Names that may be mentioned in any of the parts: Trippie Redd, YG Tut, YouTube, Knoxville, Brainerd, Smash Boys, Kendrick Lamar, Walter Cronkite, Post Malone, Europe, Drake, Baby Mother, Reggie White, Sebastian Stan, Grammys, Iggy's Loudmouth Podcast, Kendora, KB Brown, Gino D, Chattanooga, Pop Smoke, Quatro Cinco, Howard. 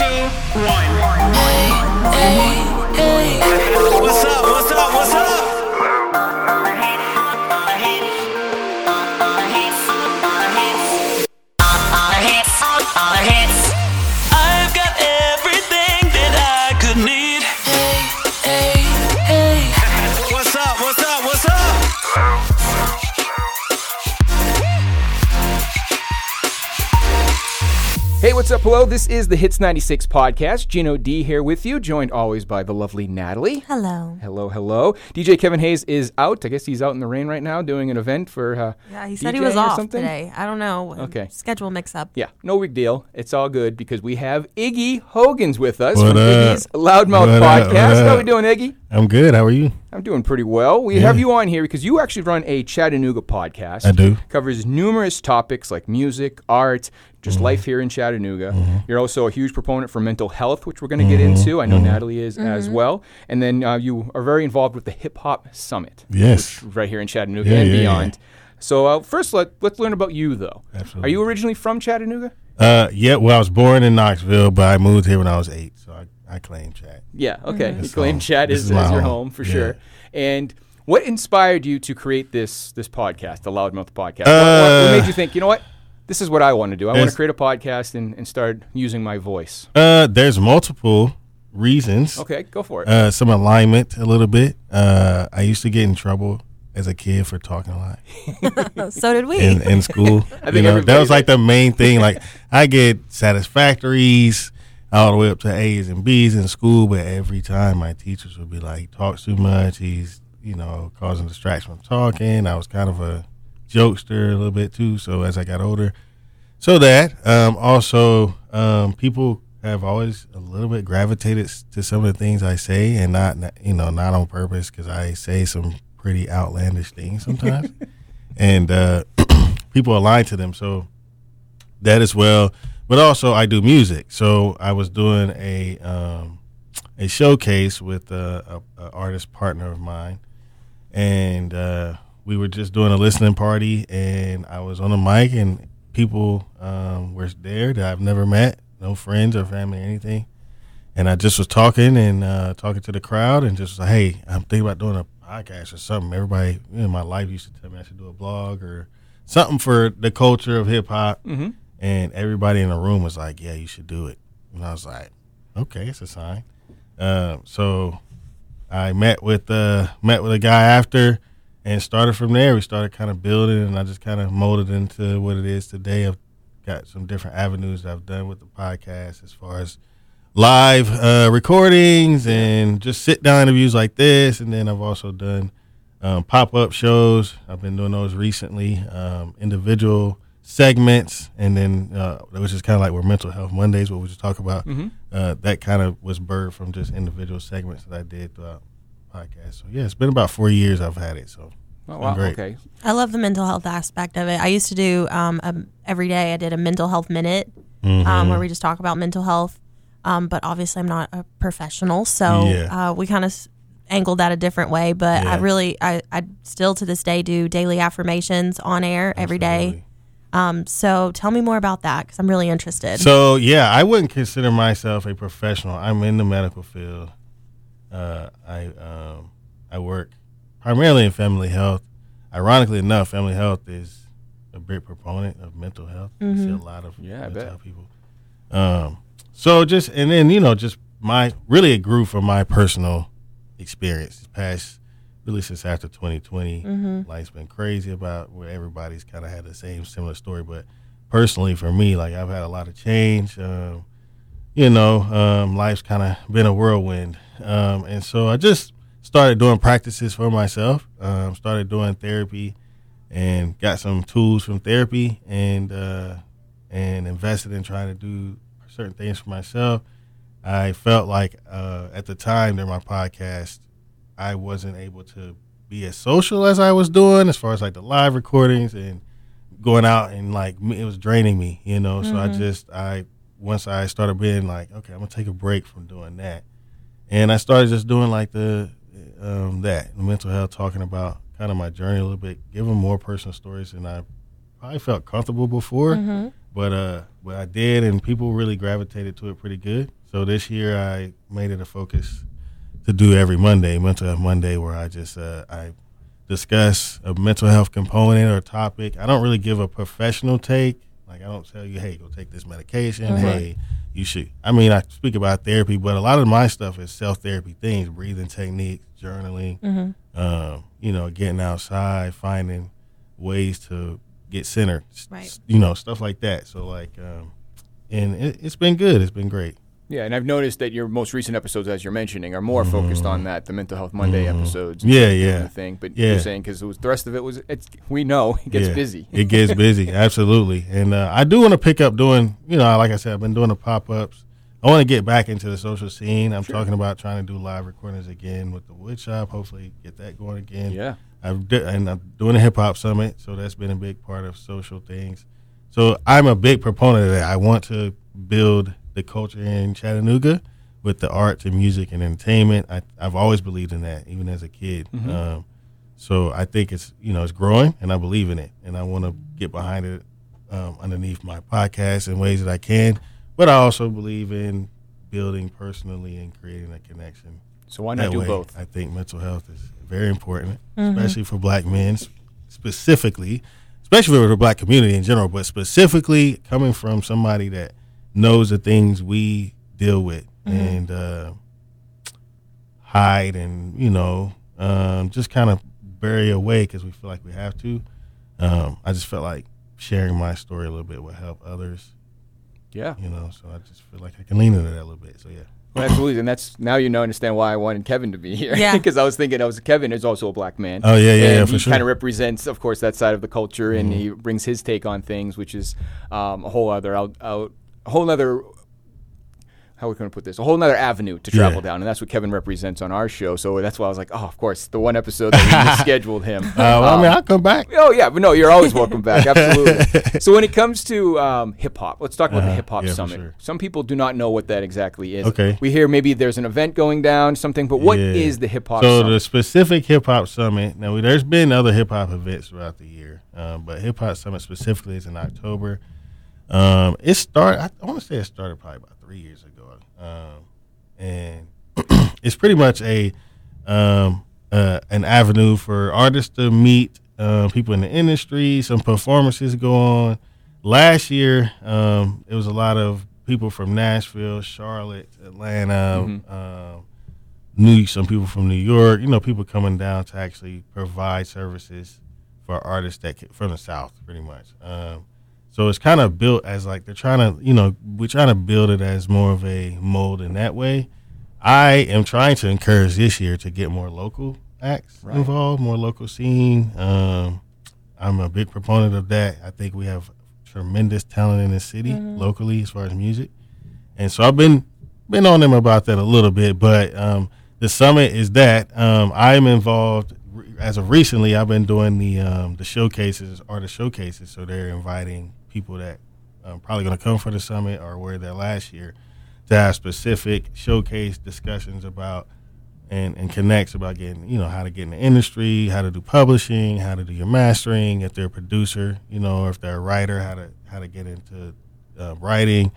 2, 1. What's up? What's up? What's up? Hey, what's up? Hello, this is the Hits 96 podcast. Gino D here with you, joined always by the lovely Natalie. Hello. Hello, hello. DJ Kevin Hayes is out. I guess he's out in the rain right now doing an event for yeah, he said DJ he was off something today. I don't know. Okay. Schedule mix-up. Yeah, no big deal. It's all good because we have Iggy Hogans with us from Iggy's Loudmouth Podcast. How are we doing, Iggy? I'm good. How are you? I'm doing pretty well. We have you on here because you actually run a Chattanooga podcast. I do. It covers numerous topics like music, art, just life here in Chattanooga. You're also a huge proponent for mental health, which we're going to get into. I know Natalie is as well. And then you are very involved with the Hip Hop Summit. Yes. Right here in Chattanooga and beyond. So first, let's learn about you, though. Absolutely. Are you originally from Chattanooga? Yeah. Well, I was born in Knoxville, but I moved here when I was 8, so I claim Chat. Yeah, okay. You claim home. Chat is your home for sure. And what inspired you to create this podcast, the Loudmouth Podcast? What made you think, you know what, this is what I want to do? I want to create a podcast and start using my voice. There's multiple reasons. Okay, go for it. Some alignment a little bit. I used to get in trouble as a kid for talking a lot. So did we. In school. That was like the main thing. Like I get satisfactories all the way up to A's and B's in school, but every time my teachers would be like, he talks too much, he's, causing distraction from talking. I was kind of a jokester a little bit too, so as I got older. So that, also, people have always a little bit gravitated to some of the things I say, and not on purpose, because I say some pretty outlandish things sometimes. And people align to them, so that as well. But also, I do music, so I was doing a showcase with an artist partner of mine, and we were just doing a listening party, and I was on the mic, and people were there that I've never met, no friends or family or anything, and I just was talking and talking to the crowd, and just was like, hey, I'm thinking about doing a podcast or something. Everybody in my life used to tell me I should do a blog or something for the culture of hip hop. Mm-hmm. And everybody in the room was like, yeah, you should do it. And I was like, okay, it's a sign. So I met with a guy after and started from there. We started kind of building, and I just kind of molded into what it is today. I've got some different avenues that I've done with the podcast as far as live recordings and just sit-down interviews like this. And then I've also done pop-up shows. I've been doing those recently, individual segments, and then which is kind of like where Mental Health Mondays, what we just talk about, that kind of was birthed from just individual segments that I did throughout the podcast. So yeah, it's been about 4 years I've had it, so oh, wow. Great. Okay. I love the mental health aspect of it. I used to do every day I did a mental health minute, where we just talk about mental health, but obviously I'm not a professional, so we kind of angled that a different way, but I still to this day do daily affirmations on air every day. So tell me more about that, because I'm really interested. So, yeah, I wouldn't consider myself a professional. I'm in the medical field. I work primarily in family health. Ironically enough, family health is a big proponent of mental health. I see a lot of mental health people. So just, and then, just really it grew from my personal experience this past really since after 2020, life's been crazy about where everybody's kind of had the same similar story. But personally for me, like I've had a lot of change, life's kind of been a whirlwind. And so I just started doing practices for myself, started doing therapy and got some tools from therapy and invested in trying to do certain things for myself. I felt like at the time during my podcast, I wasn't able to be as social as I was doing as far as like the live recordings and going out, and like it was draining me, So once I started being like, okay, I'm gonna take a break from doing that. And I started just doing like the mental health, talking about kind of my journey a little bit, giving more personal stories than I probably felt comfortable before. But I did, and people really gravitated to it pretty good. So this year I made it a focus to do every Monday, Mental Health Monday, where I just I discuss a mental health component or topic. I don't really give a professional take. Like, I don't tell you, hey, go take this medication. Right. Hey, you should. I mean, I speak about therapy, but a lot of my stuff is self-therapy things, breathing techniques, journaling, you know, getting outside, finding ways to get centered, right. You know, stuff like that. So, like, and it's been good. It's been great. Yeah, and I've noticed that your most recent episodes, as you're mentioning, are more focused on that, the Mental Health Monday episodes. Yeah. Thing. But you're saying, because the rest of it was, we know, it gets busy. It gets busy, absolutely. And I do want to pick up doing, you know, like I said, I've been doing the pop-ups. I want to get back into the social scene. I'm talking about trying to do live recordings again with the Woodshop, hopefully get that going again. Yeah. And I'm doing a Hip Hop Summit, so that's been a big part of social things. So I'm a big proponent of that. I want to build the culture in Chattanooga with the arts and music and entertainment. I've always believed in that, even as a kid. So I think it's, you know, it's growing, and I believe in it, and I want to get behind it underneath my podcast in ways that I can. But I also believe in building personally and creating a connection. So why not that do way, both? I think mental health is very important, especially for black men, specifically, especially for the black community in general, but specifically coming from somebody that knows the things we deal with and hide and, you know, just kind of bury away because we feel like we have to. I just felt like sharing my story a little bit would help others. Yeah. You know, so I just feel like I can lean into that a little bit. So, yeah. Well, absolutely. And that's, now you know, understand why I wanted Kevin to be here. Yeah. Because I was thinking, Kevin is also a black man. Oh, yeah, yeah, for sure. He kind of represents, of course, that side of the culture, and he brings his take on things, which is a whole other how are we going to put this? A whole other avenue to travel down, and that's what Kevin represents on our show. So that's why I was like, oh, of course, the one episode that we scheduled him. Well, I mean, I'll come back. Oh, yeah, but no, you're always welcome back, absolutely. So when it comes to hip-hop, let's talk about the Hip Hop Summit. Sure. Some people do not know what that exactly is. Okay. We hear maybe there's an event going down, something, but what is the Hip Hop Summit? So the specific Hip Hop Summit, now there's been other hip-hop events throughout the year, but Hip Hop Summit specifically is in October. I want to say it started probably about 3 years ago, and it's pretty much an avenue for artists to meet people in the industry. Some performances go on. Last year, it was a lot of people from Nashville, Charlotte, Atlanta, some people from New York. You know, people coming down to actually provide services for artists from the South, pretty much. So it's kind of built as like they're trying to, you know, we're trying to build it as more of a mold in that way. I am trying to encourage this year to get more local acts involved, more local scene. I'm a big proponent of that. I think we have tremendous talent in the city locally as far as music. And so I've been on them about that a little bit, but the summit is that I'm involved. As of recently, I've been doing the showcases, artist showcases. So they're inviting people that are probably going to come for the summit or were there last year to have specific showcase discussions about and connects about getting, you know, how to get in the industry, how to do publishing, how to do your mastering, if they're a producer, you know, or if they're a writer, how to get into writing,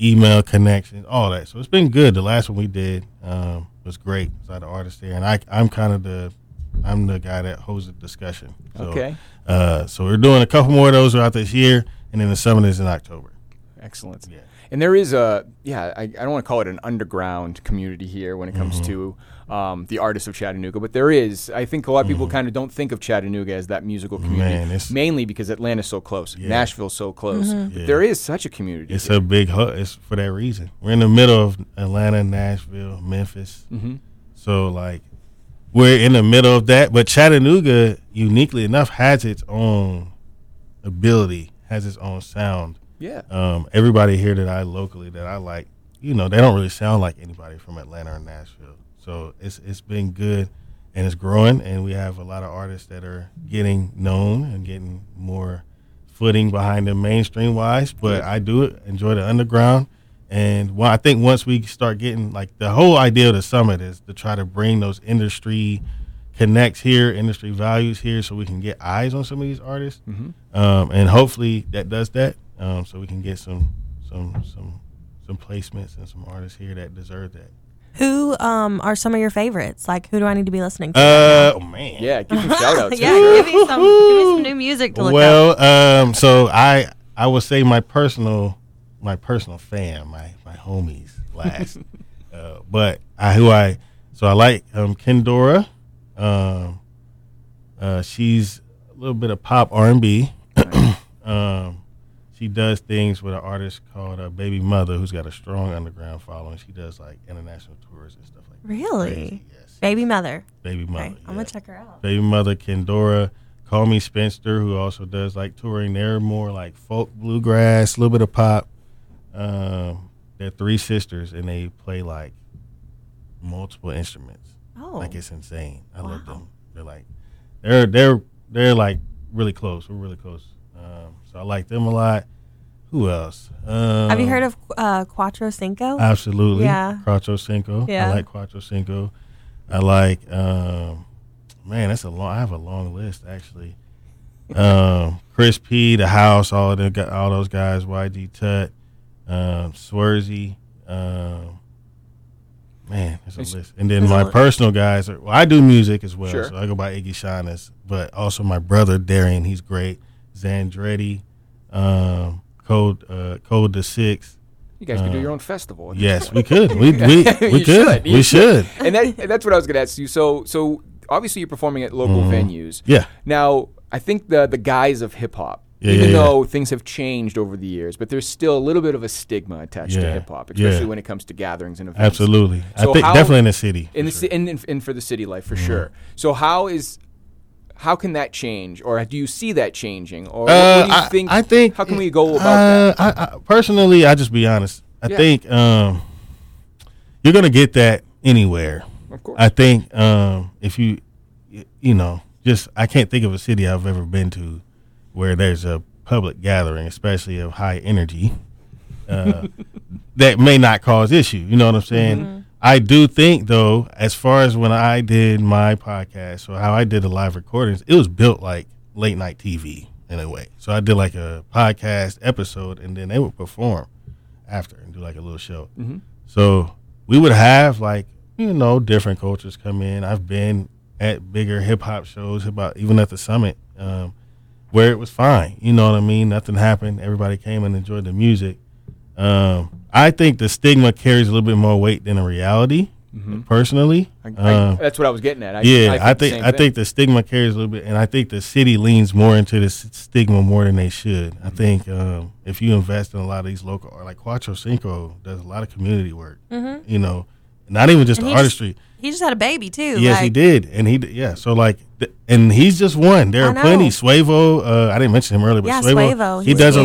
email connections, all that. So it's been good. The last one we did was great. It was a lot of artists there, and I'm kind of the guy that hosts the discussion. So, okay. So we're doing a couple more of those throughout this year, and then the summit is in October. Excellent. Yeah. And there is I don't want to call it an underground community here when it comes to the artists of Chattanooga, but there is. I think a lot of people kind of don't think of Chattanooga as that musical community, mainly because Atlanta's so close, Nashville's so close. But there is such a community. It's a big hub. It's for that reason. We're in the middle of Atlanta, Nashville, Memphis. So, like, we're in the middle of that, but Chattanooga, uniquely enough, has its own ability, has its own sound. Yeah. Everybody here that I like, you know, they don't really sound like anybody from Atlanta or Nashville. So it's been good, and it's growing, and we have a lot of artists that are getting known and getting more footing behind them mainstream wise. But I do enjoy the underground, and I think once we start getting, like, the whole idea of the summit is to try to bring those industry connects here, industry values here, so we can get eyes on some of these artists. Mm-hmm. And hopefully that does that, so we can get some placements and some artists here that deserve that. Who are some of your favorites? Like, who do I need to be listening to? Oh, man. Yeah, give me shout-outs. Yeah, give me some new music to look up. Well, so I would say my personal fan, my homies last. But I like Kendora. She's a little bit of pop R&B. Right. She does things with an artist called Baby Mother, who's got a strong underground following. She does, like, international tours and stuff like that. Really? Yes. Baby Mother. Okay. Yeah. I'm going to check her out. Baby Mother, Kendora, Call Me Spencer, who also does, like, touring. They're more, like, folk, bluegrass, a little bit of pop. They're three sisters, and they play, like, multiple instruments. Oh. Like, it's insane. I love them. They're, like, they're like, really close. We're really close. So I like them a lot. Who else? Have you heard of Quatro Cinco? Absolutely. Yeah. Quatro Cinco. Yeah. I like Quatro Cinco. I like, I have a long list, actually. Chris P, The House, all those guys, YG Tut, Swerzy. There's a list. And then my personal guys, I do music as well, sure. So I go by Iggy Shines, but also my brother, Darian, he's great. Zandretti, Code to Six. You guys could do your own festival. Yes, we could. We could. We should. And that's what I was going to ask you. So obviously you're performing at local venues. Yeah. Now I think the guise of hip hop, even though things have changed over the years, but there's still a little bit of a stigma attached to hip hop, especially when it comes to gatherings and events. Absolutely. So I think definitely in the city. And for the city life for sure. So how can that change, or do you see that changing, or what do you think? I think, how can we go about that? I personally, I just be honest. I think you're gonna get that anywhere. Of course. I think if you know, just I can't think of a city I've ever been to where there's a public gathering, especially of high energy, that may not cause issue. You know what I'm saying? Mm-hmm. I do think, though, as far as when I did my podcast or how I did the live recordings, it was built like late night TV in a way. So I did like a podcast episode, and then they would perform after and do like a little show. Mm-hmm. So we would have like, you know, different cultures come in. I've been at bigger hip hop shows, even at the summit, where it was fine. You know what I mean? Nothing happened. Everybody came and enjoyed the music. I think the stigma carries a little bit more weight than the reality, personally. That's what I was getting at. I think the stigma carries a little bit, and I think the city leans more into the stigma more than they should. I think if you invest in a lot of these local, or like Quatro Cinco does a lot of community work, you know, not even just the artistry. He just had a baby, too. Yes, like, he did. And and he's just one. There are plenty. Suavo, I didn't mention him earlier, but Suavo. He does a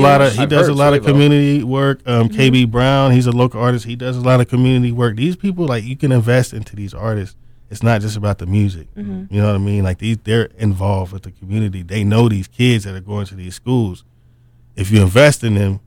lot of community work. KB Brown, he's a local artist. He does a lot of community work. These people, like, you can invest into these artists. It's not just about the music. Mm-hmm. You know what I mean? Like, they're involved with the community. They know these kids that are going to these schools. If you invest in them,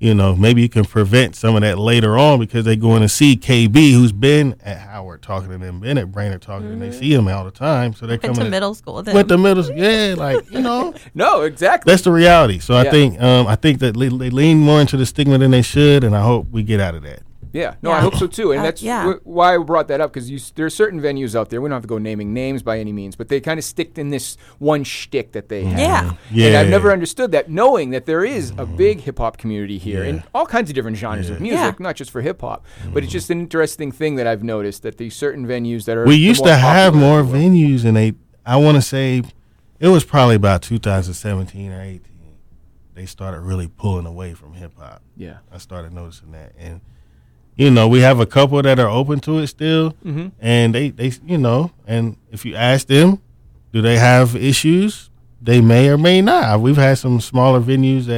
you know, maybe you can prevent some of that later on, because they're going to see KB, who's been at Howard talking to them, been at Brainerd talking to them. They see him all the time. So they're coming to middle school with them. Went to middle school. Yeah, like, you know. No, exactly. That's the reality. So I think that they lean more into the stigma than they should, and I hope we get out of that. Yeah. No, I hope so, too. And that's why I brought that up, because there are certain venues out there. We don't have to go naming names by any means, but they kind of stick in this one shtick that they have. Yeah. And I've never understood that, knowing that there is a big hip-hop community here in all kinds of different genres of music, not just for hip-hop. But it's just an interesting thing that I've noticed, that these certain venues that are we used to have more venues, and I want to say it was probably about 2017 or 18. They started really pulling away from hip-hop. Yeah. I started noticing that. And you know, we have a couple that are open to it still, and they, you know, and if you ask them, do they have issues? They may or may not. We've had some smaller venues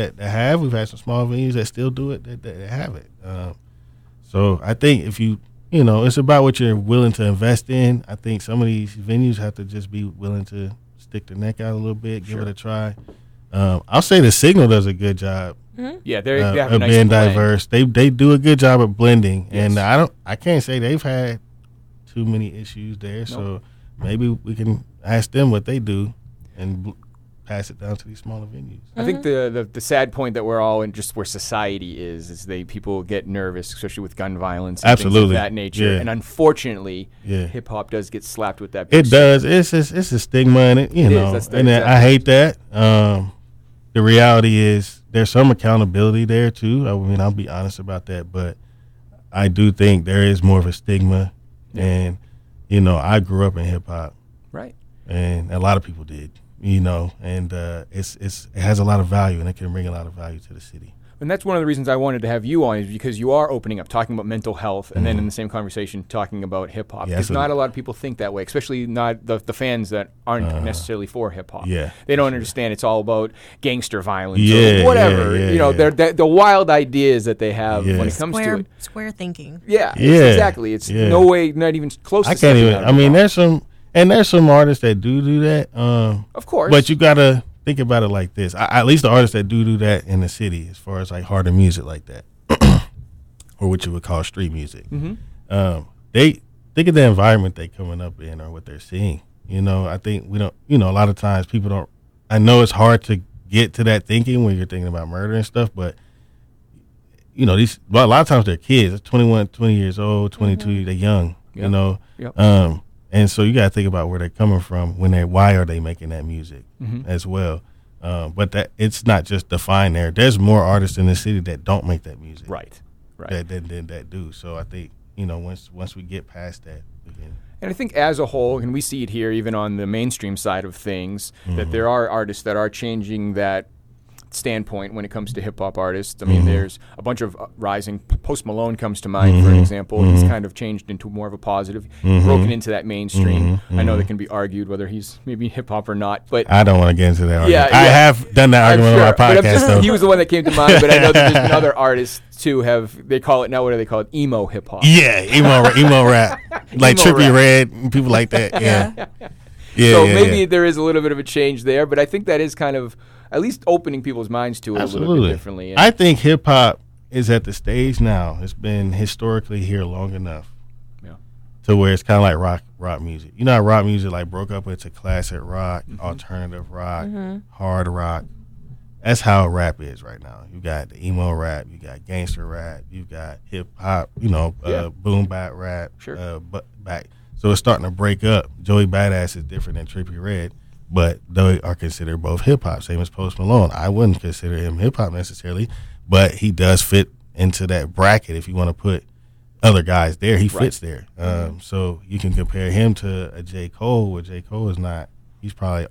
we've had some smaller venues that still do it, that have it. So I think if you know, it's about what you're willing to invest in. I think some of these venues have to just be willing to stick their neck out a little bit, give it a try. I'll say the Signal does a good job. Mm-hmm. Yeah, they have a nice being blend. Diverse. They do a good job of blending, and I can't say they've had too many issues there. Nope. So maybe we can ask them what they do and pass it down to these smaller venues. Mm-hmm. I think the sad point that we're all in, just where society is people get nervous, especially with gun violence and things of that nature. Yeah. And unfortunately, hip hop does get slapped with that. It does. It's a stigma in it, you know. And I hate that. The reality is there's some accountability there too. I mean, I'll be honest about that, but I do think there is more of a stigma. Yeah. And I grew up in hip hop. Right. And a lot of people did. It has a lot of value, and it can bring a lot of value to the city. And that's one of the reasons I wanted to have you on, is because you are opening up, talking about mental health, and then in the same conversation talking about hip-hop. Because not a lot of people think that way, especially not the fans that aren't necessarily for hip-hop. Yeah, they don't understand it's all about gangster violence or whatever. They're the wild ideas that they have when it comes to it. Square thinking. Exactly. It's no way, not even close to something. There's some artists that do that. Of course. But you got to think about it like this. At least the artists that do that in the city, as far as like harder music like that, or what you would call street music, they think of the environment they're coming up in or what they're seeing. I think we don't, a lot of times people don't. I know it's hard to get to that thinking when you're thinking about murder and stuff, but, a lot of times they're kids, 21, 20 years old, 22, they're young, and so you got to think about where they're coming from why are they making that music as well. But that it's not just defined there. There's more artists in the city that don't make that music. Right. That do. So I think, once we get past that. And I think as a whole, and we see it here even on the mainstream side of things, that there are artists that are changing that standpoint when it comes to hip-hop artists. I mean, there's a bunch of rising. Post Malone comes to mind, for an example. He's kind of changed into more of a positive, broken into that mainstream. I know that can be argued whether he's maybe hip-hop or not, but I don't want to get into that argument. I have done that argument on my podcast, though. He was the one that came to mind, but I know that there's been other artists too they call it emo hip-hop. Emo rap. Like Trippie Redd and people like that. There is a little bit of a change there, but I think that is kind of at least opening people's minds to it a little bit differently. And I think hip-hop is at the stage now. It's been historically here long enough to where it's kind of like rock music. You know how rock music like broke up into classic rock, alternative rock, hard rock? That's how rap is right now. You got the emo rap, you got gangster rap, you got hip-hop, boom bap rap. Sure. So it's starting to break up. Joey Badass is different than Trippie Redd, but they are considered both hip-hop, same as Post Malone. I wouldn't consider him hip-hop necessarily, but he does fit into that bracket. If you want to put other guys there, he fits there. So you can compare him to a J. Cole, where J. Cole is not. He's probably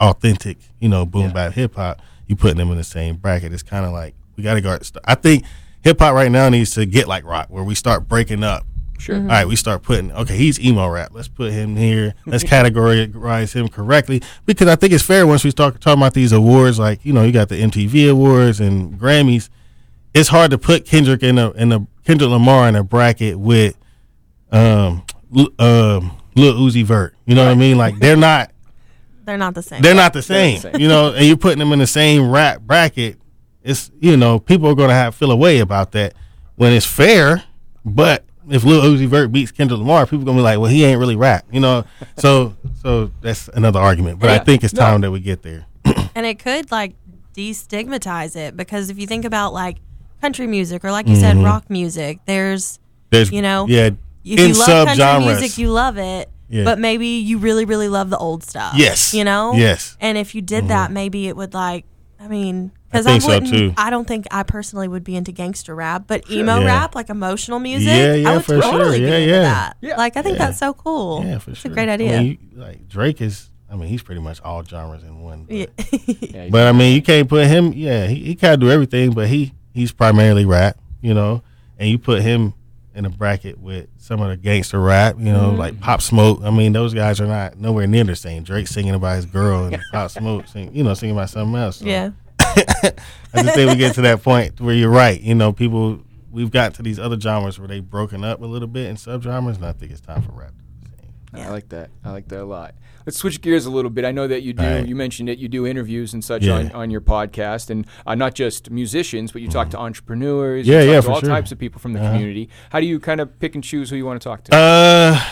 authentic, boom bap hip-hop. You're putting him in the same bracket. It's kind of like we got to go. I think hip-hop right now needs to get like rock, where we start breaking up. Sure. All right, we start putting, he's emo rap. Let's put him here. Let's categorize him correctly, because I think it's fair once we start talking about these awards, like, you got the MTV Awards and Grammys. It's hard to put Kendrick in a Kendrick Lamar in a bracket with Lil Uzi Vert. You know what I mean? Like, they're not the same. And you're putting them in the same rap bracket. It's, people are going to feel a way about that when it's fair, but if Lil Uzi Vert beats Kendrick Lamar, people gonna be like, "Well, he ain't really rap," So that's another argument. But I think it's time that we get there. And it could destigmatize it, because if you think about country music or you said rock music, if you love country music, you love it. Yeah. But maybe you really, really love the old stuff. Yes. Yes. And if you did that, maybe it would because I don't think I personally would be into gangster rap, but emo rap, emotional music, I would totally be into that. Yeah. I think that's so cool. Yeah, for sure. It's a great idea. I mean, Drake is, he's pretty much all genres in one. But, you can't put him, he can't do everything, but he's primarily rap, and you put him in a bracket with some of the gangster rap, like Pop Smoke. Those guys are not nowhere near the same. Drake singing about his girl and Pop Smoke singing about something else. So. Yeah. I just think we get to that point where you're right. People, we've got to these other genres where they've broken up a little bit in subgenres, and I think it's time for rap. Yeah. I like that a lot. Let's switch gears a little bit. I know that you do. Right. You mentioned it. You do interviews and such on your podcast, and not just musicians, but you talk to entrepreneurs. You talk to all types of people from the community. How do you kind of pick and choose who you want to talk to?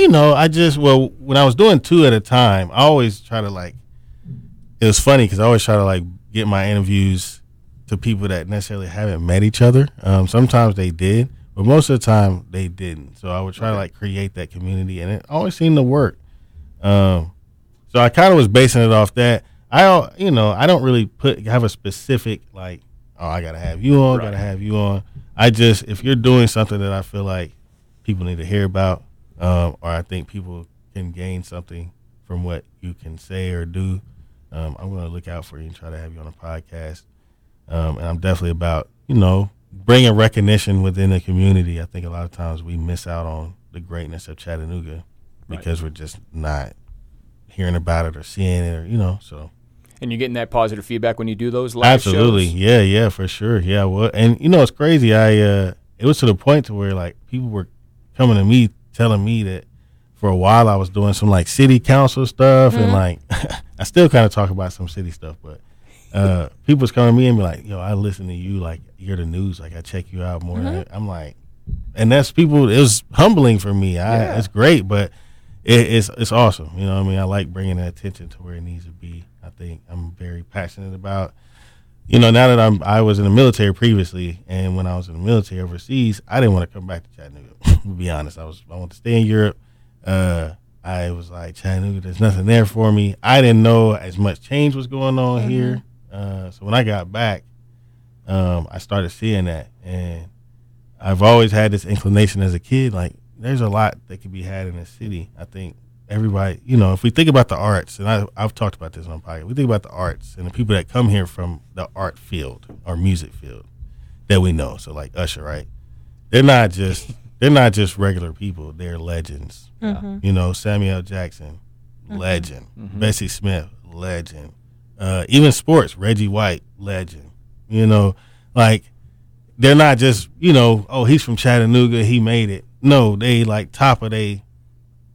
you know, I just, well, when I was doing two at a time, I always try to, like, it was funny because I always try to, like, get my interviews to people that necessarily haven't met each other. Sometimes they did, but most of the time they didn't. So I would try to, like, create that community, and it always seemed to work. So I kind of was basing it off that. I don't really have a specific, like, oh, I got to have you on, got to have you on. I just, if you're doing something that I feel like people need to hear about, or I think people can gain something from what you can say or do, I'm going to look out for you and try to have you on a podcast. And I'm definitely about, you know, bringing recognition within the community. I think a lot of times we miss out on the greatness of Chattanooga because we're just not hearing about it or seeing it, or, you know, so. And you're getting that positive feedback when you do those live shows? Absolutely. Yeah, for sure. Yeah, well, and, you know, it's crazy. It was to the point to where, like, people were coming to me telling me that for a while I was doing some, like, city council stuff, and, like, I still kind of talk about some city stuff, but people was coming to me and be like, yo, I listen to you, like, you're the news, like, I check you out more. I'm like, and that's people, it was humbling for me. It's great, but it's awesome. You know what I mean? I like bringing that attention to where it needs to be. I think I'm very passionate about, you know, now that I was in the military previously, and when I was in the military overseas, I didn't want to come back to Chattanooga. To be honest, I wanted to stay in Europe. I was like, Chattanooga, there's nothing there for me. I didn't know as much change was going on here. So when I got back, I started seeing that, and I've always had this inclination as a kid, like, there's a lot that could be had in this city. I think everybody, you know, if we think about the arts, and I've talked about this on podcast, we think about the arts and the people that come here from the art field or music field that we know. So, like Usher, right? They're not just regular people. They're legends. You know, Samuel L. Jackson, legend. Bessie Smith, legend. Even sports, Reggie White, legend. You know, like, they're not just, you know, oh, he's from Chattanooga, he made it. No, they, like, top of they,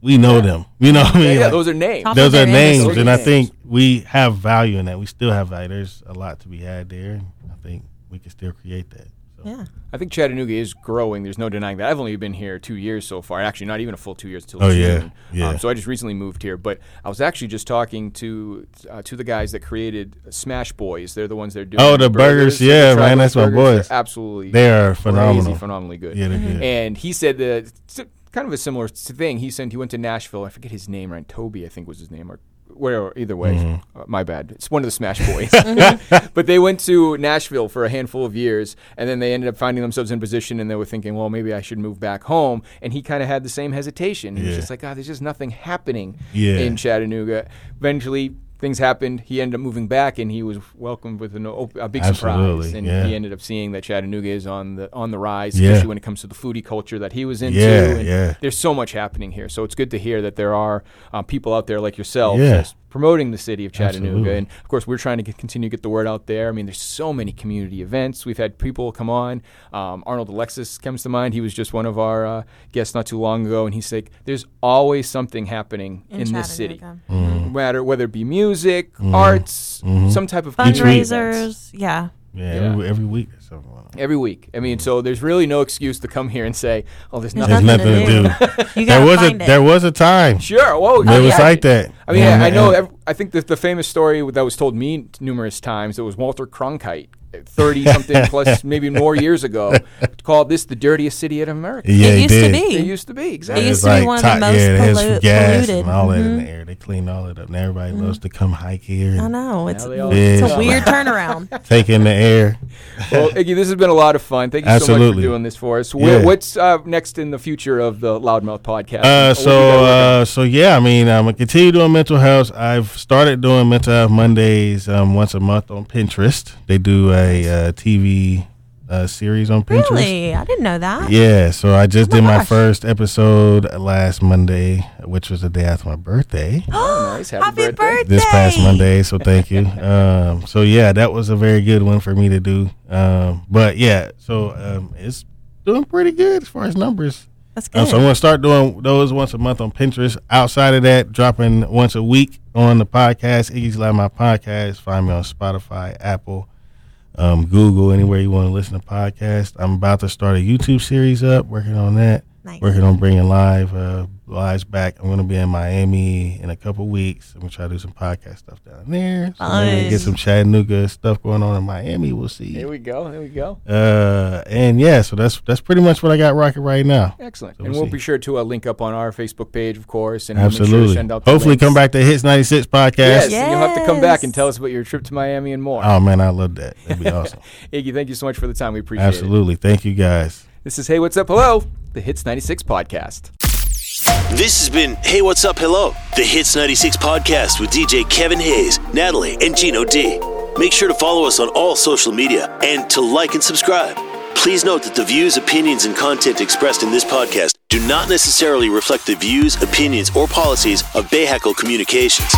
we know them. You know what I mean? Yeah, like, those are names. Those are names. And I think we have value in that. We still have value. There's a lot to be had there, and I think we can still create that. So. Yeah. I think Chattanooga is growing. There's no denying that. I've only been here 2 years so far. Actually, not even a full 2 years until June. Yeah. So I just recently moved here. But I was actually just talking to the guys that created Smash Boys. They're the ones that are doing the burgers. Yeah, man, that's my boys. Absolutely. They are phenomenal. Crazy, phenomenally good. Yeah, they're good. And he said that it's kind of a similar thing. He said he went to Nashville. I forget his name, right? Toby, I think was his name, or where, either way, my bad. It's one of the Smash Boys. But they went to Nashville for a handful of years, and then they ended up finding themselves in position, and they were thinking, well, maybe I should move back home. And he kind of had the same hesitation. He was just like, oh, there's just nothing happening in Chattanooga. Eventually, things happened. He ended up moving back, and he was welcomed with a big surprise. And he ended up seeing that Chattanooga is on the rise, especially when it comes to the foodie culture that he was into. And there's so much happening here. So it's good to hear that there are people out there like yourself just promoting the city of Chattanooga. Absolutely. And, of course, we're trying to continue to get the word out there. I mean, there's so many community events. We've had people come on. Arnold Alexis comes to mind. He was just one of our guests not too long ago, and he's like, there's always something happening in this city, no matter whether it be music, arts, some type of fundraisers. Every week or something. Every week. I mean, so there's really no excuse to come here and say, oh, there's nothing to do. There was a time. Sure. Whoa. It was like that. I mean, I know. I think that the famous story that was told me numerous times, it was Walter Cronkite, 30-something plus maybe more years ago, called this the dirtiest city in America. Yeah, it used to be. It used to be, exactly. It used to be one of the most polluted. Gas and all that in the air. They cleaned all that up. And everybody loves to come hike here. I know. It's a weird turnaround. Take in the air. Well, Iggy, this has been a lot of fun. Thank you so much for doing this for us. What's next in the future of the Loudmouth podcast? I mean, I'm going to continue doing mental health. I've started doing mental health Mondays once a month on Pinterest. They do a TV series on Pinterest. Really? I didn't know that. Yeah, so I just did my first episode last Monday, which was the day after my birthday. Oh, nice. Happy birthday. This past Monday, so thank you. So, yeah, that was a very good one for me to do. But it's doing pretty good as far as numbers. That's good. So I'm going to start doing those once a month on Pinterest. Outside of that, dropping once a week on the podcast, Iggy's Loudmouth Podcast. Find me on Spotify, Apple, Google, anywhere you want to listen to podcasts. I'm about to start a YouTube series up, working on that. Nice. Working on bringing lives back. I'm going to be in Miami in a couple weeks. I'm going to try to do some podcast stuff down there. So get some Chattanooga stuff going on in Miami. We'll see. Here we go. So that's pretty much what I got rocking right now. Excellent. So we'll be sure to link up on our Facebook page, of course. And absolutely. We'll send out hopefully come back to Hits 96 podcast. Yes. You'll have to come back and tell us about your trip to Miami and more. Oh, man, I love that. That'd be awesome. Iggy, thank you so much for the time. We appreciate it. Absolutely. Thank you, guys. This is Hey What's Up Hello, the Hits 96 podcast. This has been Hey What's Up Hello, the Hits 96 podcast with DJ Kevin Hayes, Natalie, and Gino D. Make sure to follow us on all social media and to like and subscribe. Please note that the views, opinions, and content expressed in this podcast do not necessarily reflect the views, opinions, or policies of Bayhackle Communications.